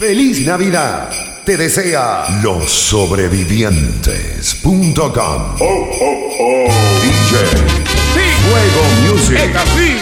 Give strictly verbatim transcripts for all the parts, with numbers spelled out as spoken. ¡Feliz Navidad! Te desea los sobrevivientes punto com. ¡Oh, oh, oh! D J Fuego Music. ¡Es así!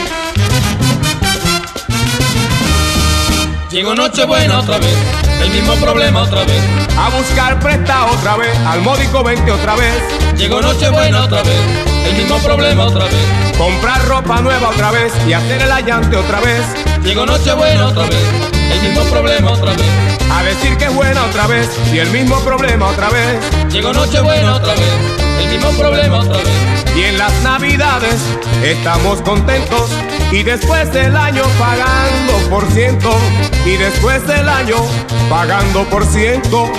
Llegó Nochebuena otra vez, el mismo problema otra vez. A buscar presta otra vez, al módico veinte otra vez. Llegó Nochebuena otra vez, el mismo problema otra vez. Comprar ropa nueva otra vez y hacer el allante otra vez. Llegó Nochebuena otra vez, el mismo problema otra vez. A decir que es buena otra vez y el mismo problema otra vez. Llegó Nochebuena otra vez, el mismo problema otra vez. Y en las Navidades estamos contentos y después del año pagando por ciento. Y después del año pagando por ciento.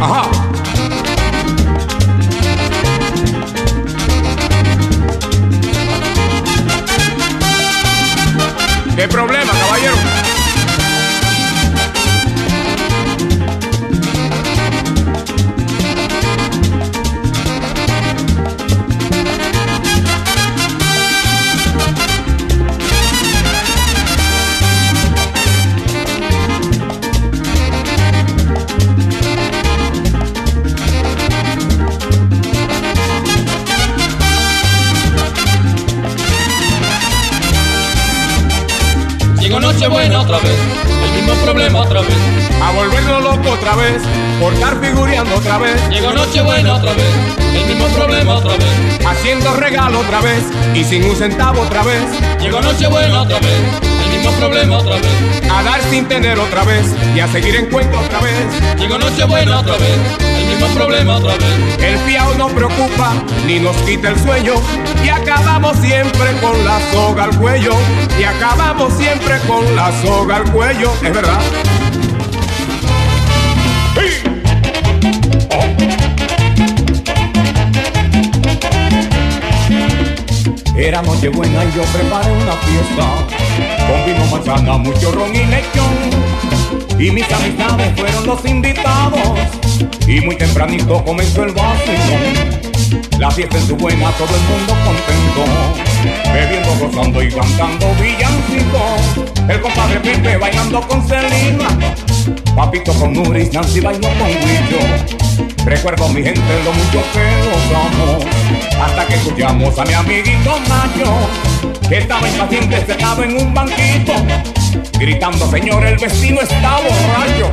Ajá. ¿Qué problema, caballero? Nochebuena otra vez, el mismo problema otra vez. A volverlo loco otra vez, por estar figureando otra vez. Llegó Nochebuena otra vez, el mismo problema otra vez. Haciendo regalo otra vez, y sin un centavo otra vez. Llegó Nochebuena otra vez, el mismo problema otra vez. A dar sin tener otra vez, y a seguir en cuenta otra vez. Llegó Nochebuena otra vez, el mismo problema otra vez. El fiao no preocupa, ni nos quita el sueño. Y acabamos siempre con la soga al cuello. Y acabamos siempre con la soga al cuello. Es verdad. Era Nochebuena y yo preparé una fiesta con vino, manzana, mucho ron y lechón. Y mis amistades fueron los invitados y muy tempranito comenzó el vacilón. La fiesta en su buena, todo el mundo contento, bebiendo, gozando y cantando villancicos. El compadre Pipe bailando con Celina, Papito con Nuris, Nancy bailó con Guillo. Recuerdo a mi gente lo mucho que los amo, hasta que escuchamos a mi amiguito Nacho, que estaba impaciente, sentado en un banquito, gritando: señor, el vecino está borracho.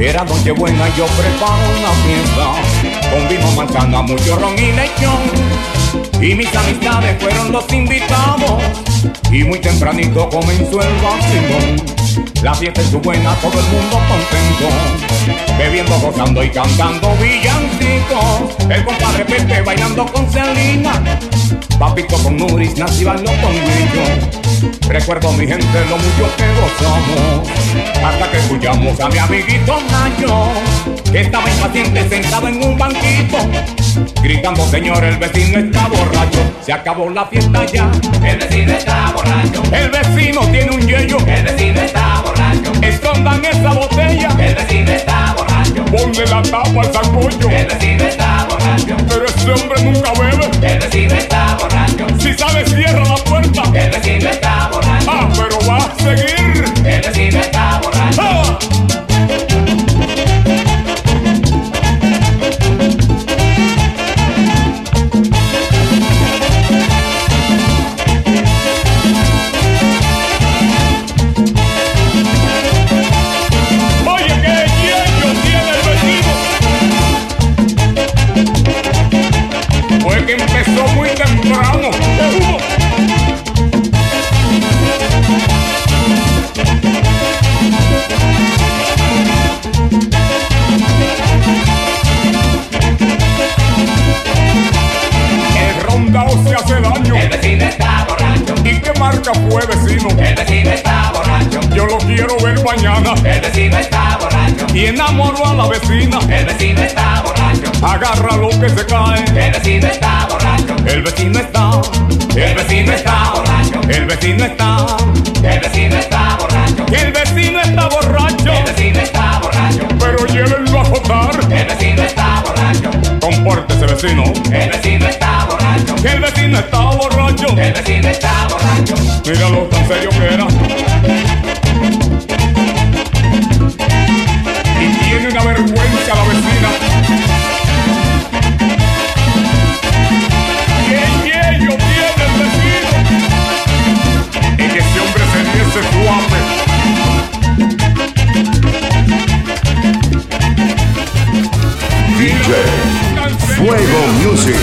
Era Nochebuena y yo preparo una fiesta con vino, manzana, mucho ron y lechón. Y mis amistades fueron los invitados y muy tempranito comenzó el vacilón. La fiesta es buena, todo el mundo contento, bebiendo, gozando y cantando villancicos. El compadre Pepe bailando con Celina, Papito con Nuris, Nancy bailó con Guillo. Recuerdo a mi gente lo mucho que gozamos, hasta que escuchamos a mi amiguito Nacho, que estaba impaciente sentado en un banquito, gritando: señor, el vecino está borracho. Se acabó la fiesta ya, el vecino está borracho. El vecino tiene un yeyo, el vecino está borracho. Escondan esa botella, el vecino está borracho. Ponle la tapa al sacollo, el vecino está borracho. Pero ese hombre nunca bebe, el vecino está borracho. Si sale, cierra la puerta, el vecino está borracho. Ah, pero va a seguir, el vecino está borracho. ¡Ah! Fue vecino, el vecino está borracho. Yo lo quiero ver mañana, el vecino está borracho. Y enamoró a la vecina, el vecino está borracho. Agarra lo que se cae, el vecino está borracho. El vecino está, el vecino está borracho. El vecino está, el vecino está borracho. El vecino está borracho, el vecino está borracho. Pero llévenlo a votar, el vecino está borracho. Compórtese vecino. El vecino está borracho. El vecino está borracho. El vecino está borracho. Míralo tan serio que era. Y tiene una vergüenza la vecina. Y el yello tiene el vecino. Y que ese hombre se diese su hambre. D J Fuego Music.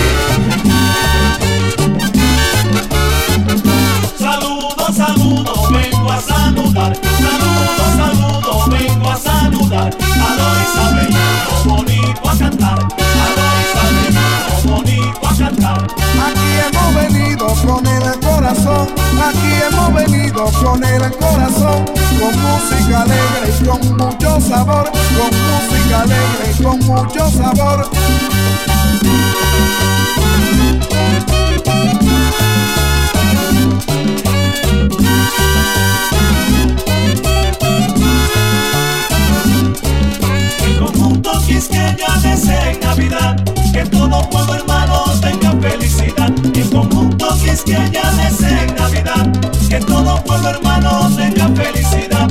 Saludos, saludos, vengo a saludar. Saludos, saludos, vengo a saludar. A los isabelinos bonito a cantar. A los isabelinos bonito a cantar. Aquí hemos venido con el corazón. Aquí hemos venido con el corazón. Con música alegre y con mucho sabor, con música alegre y con mucho sabor. El conjunto Quisqueya desea en Navidad que todo pueblo hermano tenga felicidad. El conjunto Quisqueya desea en Navidad que todo pueblo hermano tenga felicidad.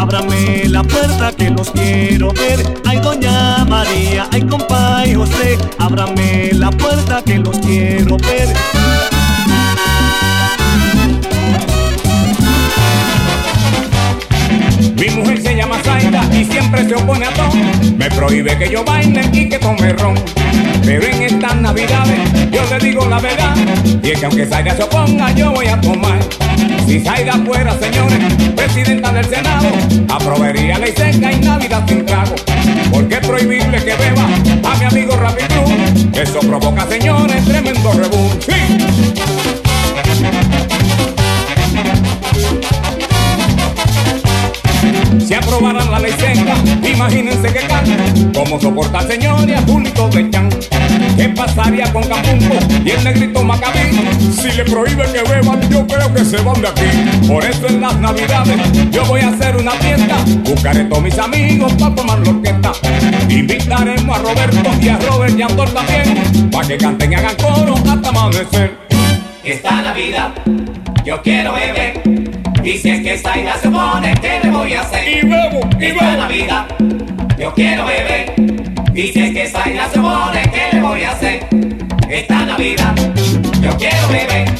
Ábrame la puerta que los quiero ver. Ay, doña María, ay, compa y José, ábrame la puerta que los quiero ver. Mi mujer se llama Zaida y siempre se opone a todo. Me prohíbe que yo baile y que tome ron. Pero en estas navidades yo le digo la verdad, y es que aunque Zaida se oponga yo voy a tomar. Si Zaida fuera, señores, presidenta del Senado, aprobaría ley seca y Navidad sin trago. Porque es prohibible que beba a mi amigo Rapid Cruz. Eso provoca, señores, tremendo rebú. ¡Sí! Si aprobaran la ley seca, imagínense que can. ¿Cómo soportar, señores, a Julito de Chan? ¿Qué pasaría con Capumbo y el negrito Macabí? Si le prohíben que beban, yo creo que se van de aquí. Por eso en las navidades yo voy a hacer una fiesta. Buscaré a todos mis amigos para tomar la orquesta. Invitaremos a Roberto y a Robert y a Andor también, para que canten y hagan coro hasta amanecer. Esta Navidad yo quiero beber, y si es que Zaida se pone, ¿qué le voy a hacer? Y bebo, y bebo. Esta Navidad yo quiero beber, y si es que Zaida se pone, ¿qué le voy a hacer? Esta Navidad yo quiero beber,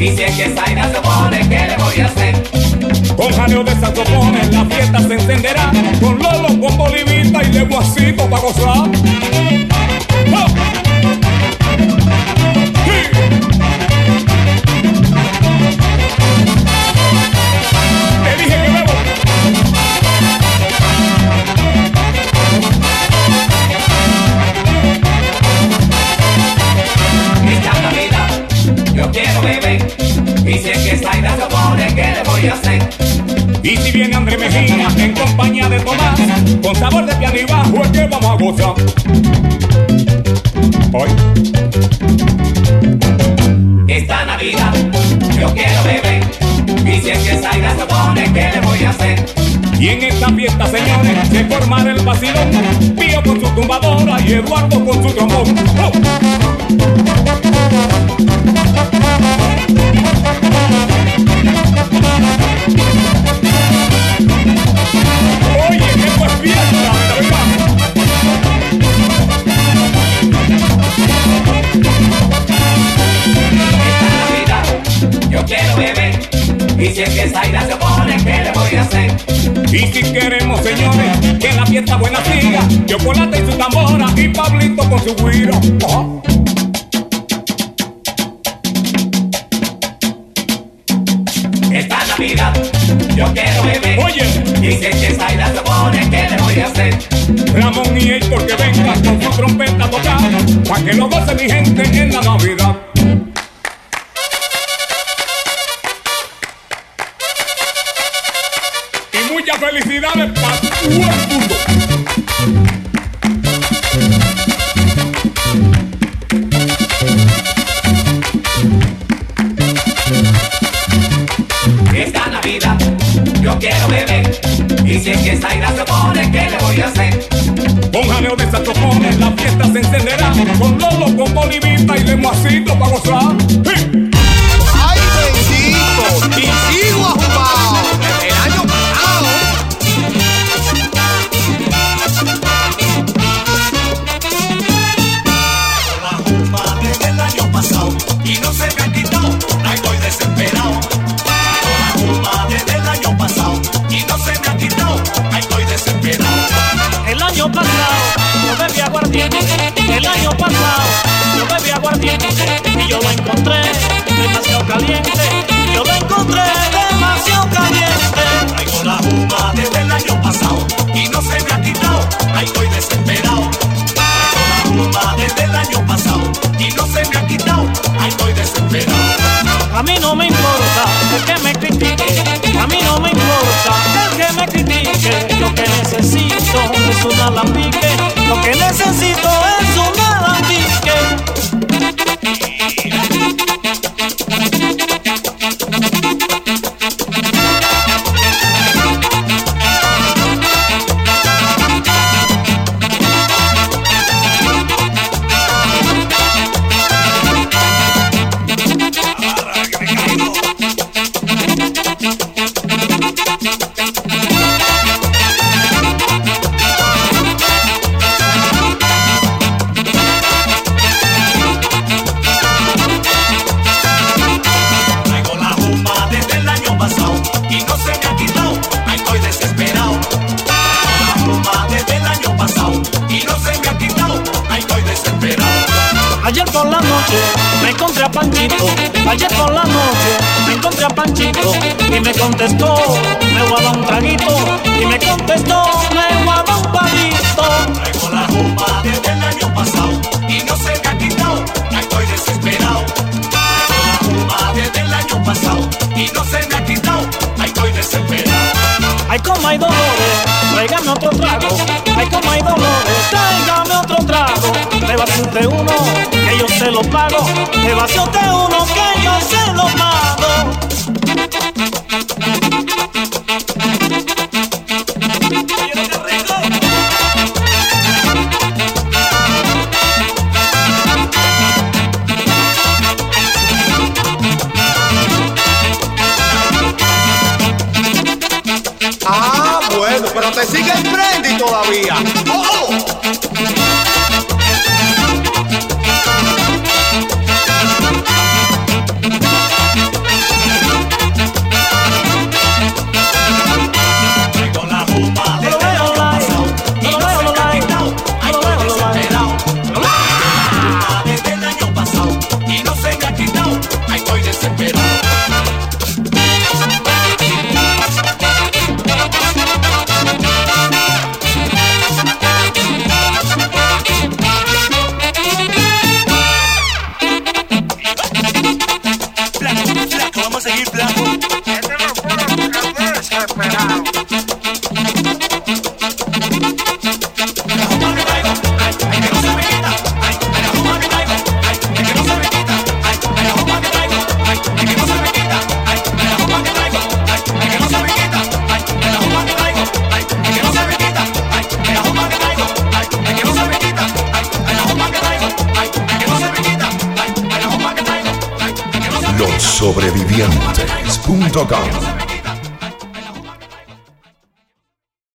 y si es que Zaida se pone, ¿qué le voy a hacer? Con jaleo de saxofones la fiesta se encenderá, con Lolo, con Bolivita y le algo así para gozar. ¡Oh! Sí. Te dije que bebo. Esta Navidad yo quiero beber, y si es que está en la sabores, ¿qué le voy a hacer? Y si viene André Mejía en compañía de Tomás, con sabor de piano y bajo es que vamos a gozar. Hoy. Esta Navidad yo quiero beber, y si es que salga se pone, ¿qué le voy a hacer? Y en esta fiesta, señores, se formará el vacilón, Pío con su tumbadora y Eduardo con su trombón. ¡Oh! Y si es que Zayda se pone, ¿qué le voy a hacer? Y si queremos, señores, que la fiesta buena siga, Chocolate y su tambora y Pablito con su guiro. Oh. Esta Navidad yo quiero beber. Oye. Y si es que Zayda se pone, ¿qué le voy a hacer? Ramón y Héctor que vengan con su trompeta a tocar, para que lo goce mi gente en la Navidad. ¡Felicidades para todo el mundo! Esta Navidad yo quiero beber, y si es que Zayda se pone, ¿qué le voy a hacer? Con janeo de saxofones la fiesta se encenderá, con Lolo, con Bolivita y Lemoacito para gozar. ¡Sí! ¡Ay, Bencito! ¡Y sigo a jugar! Y no se me ha quitado, ahí estoy desesperado. Con la jumba desde el año pasado. Y no se me ha quitado, ahí estoy desesperado. El año pasado, yo bebí aguardiente. El año pasado, yo bebí aguardiente. Y yo lo encontré demasiado caliente. Y yo lo encontré demasiado caliente. Traigo la jumba desde el año pasado. Y no se me ha quitado, ahí estoy desesperado. Desde el año pasado y no se me ha quitado, ahí estoy desesperado. A mí no me importa el que me critique, a mí no me importa el que me critique. Lo que necesito es un alambique, lo que necesito es un alambique. Ayer por la noche me encontré a Panchito y me contestó, me guarda un traguito. Y me contestó, me guarda un palito. Traigo la jumba desde el año pasado y no se me ha quitado, ya estoy desesperado. Traigo la jumba desde el año pasado y no se me ha quitado, ya estoy desesperado. Ay, como hay dolores, tráigame otro trago. Ay, como hay dolores, tráigame otro trago. Me va a sentir uno, que yo se lo pago. Me va a sentir uno, que yo se lo pago. Ah, bueno, pero te sigue el brandy todavía. ¡Oh, oh! Lo veo live, los sobrevivientes punto com.